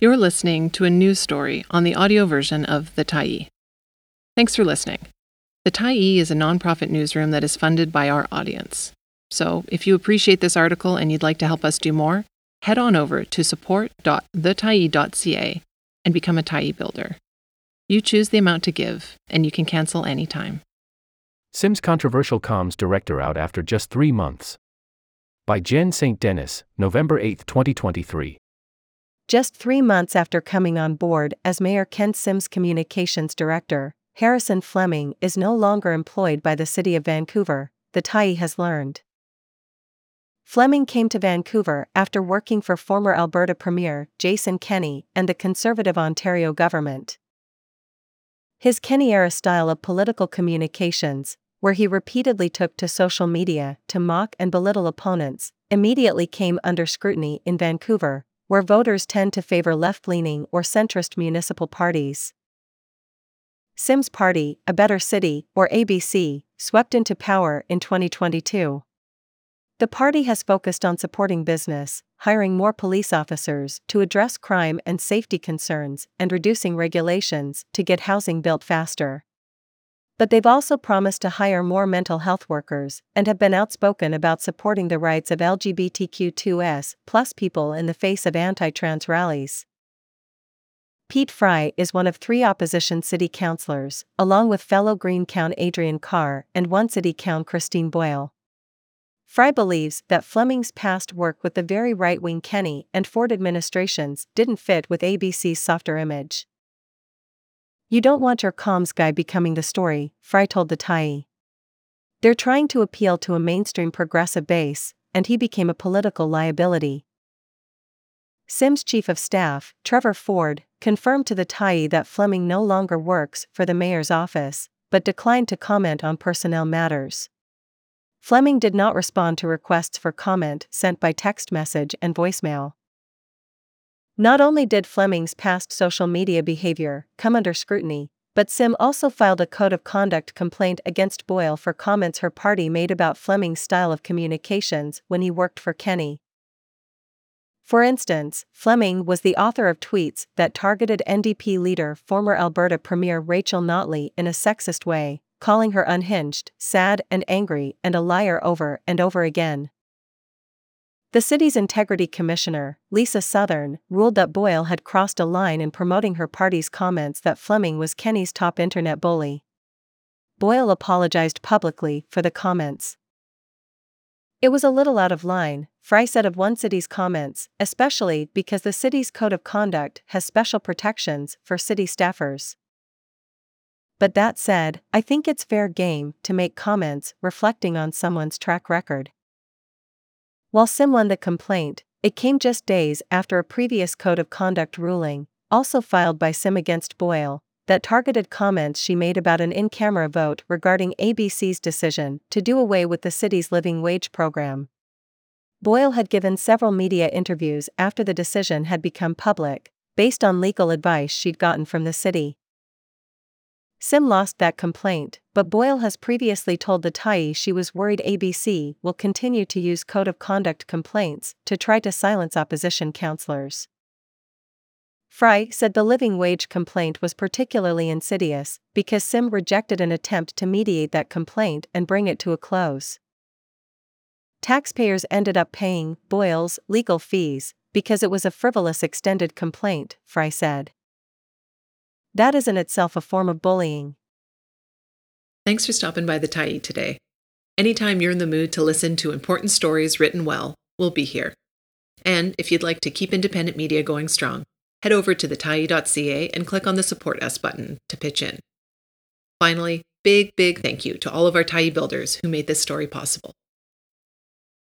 You're listening to a news story on the audio version of The Tyee. Thanks for listening. The Tyee is a nonprofit newsroom that is funded by our audience. So, if you appreciate this article and you'd like to help us do more, head on over to support.thetyee.ca and become a Tyee builder. You choose the amount to give, and you can cancel anytime. Sim's controversial comms director out after just 3 months. By Jen St. Denis, November 8, 2023. Just 3 months after coming on board as Mayor Ken Sim's communications director, Harrison Fleming is no longer employed by the City of Vancouver, the Tyee has learned. Fleming came to Vancouver after working for former Alberta Premier Jason Kenney and the Conservative Ontario government. His Kenney-era style of political communications, where he repeatedly took to social media to mock and belittle opponents, immediately came under scrutiny in Vancouver, where voters tend to favor left-leaning or centrist municipal parties. Sim's party, A Better City, or ABC, swept into power in 2022. The party has focused on supporting business, hiring more police officers to address crime and safety concerns, and reducing regulations to get housing built faster. But they've also promised to hire more mental health workers and have been outspoken about supporting the rights of LGBTQ2S+ people in the face of anti-trans rallies. Pete Fry is one of 3 opposition city councillors, along with fellow Green Count Adrian Carr and one City Count Christine Boyle. Fry believes that Fleming's past work with the very right-wing Kenney and Ford administrations didn't fit with ABC's softer image. "You don't want your comms guy becoming the story," Fry told the Tyee. "They're trying to appeal to a mainstream progressive base, and he became a political liability." Sim's chief of staff, Trevor Ford, confirmed to the Tyee that Fleming no longer works for the mayor's office, but declined to comment on personnel matters. Fleming did not respond to requests for comment sent by text message and voicemail. Not only did Fleming's past social media behavior come under scrutiny, but Sim also filed a code of conduct complaint against Boyle for comments her party made about Fleming's style of communications when he worked for Kenney. For instance, Fleming was the author of tweets that targeted NDP leader former Alberta Premier Rachel Notley in a sexist way, calling her unhinged, sad and angry and a liar over and over again. The city's integrity commissioner, Lisa Southern, ruled that Boyle had crossed a line in promoting her party's comments that Fleming was Kenney's top internet bully. Boyle apologized publicly for the comments. "It was a little out of line," Fry said of one city's comments, especially because the city's code of conduct has special protections for city staffers. "But that said, I think it's fair game to make comments reflecting on someone's track record." While Sim won the complaint, it came just days after a previous code of conduct ruling, also filed by Sim against Boyle, that targeted comments she made about an in-camera vote regarding ABC's decision to do away with the city's living wage program. Boyle had given several media interviews after the decision had become public, based on legal advice she'd gotten from the city. Sim lost that complaint, but Boyle has previously told the Tyee she was worried ABC will continue to use code of conduct complaints to try to silence opposition councillors. Fry said the living wage complaint was particularly insidious because Sim rejected an attempt to mediate that complaint and bring it to a close. Taxpayers ended up paying Boyle's legal fees because it was a frivolous extended complaint, Fry said. That is in itself a form of bullying. Thanks for stopping by the Tyee today. Anytime you're in the mood to listen to important stories written well, we'll be here. And if you'd like to keep independent media going strong, head over to thetyee.ca and click on the Support Us button to pitch in. Finally, big thank you to all of our Tyee builders who made this story possible.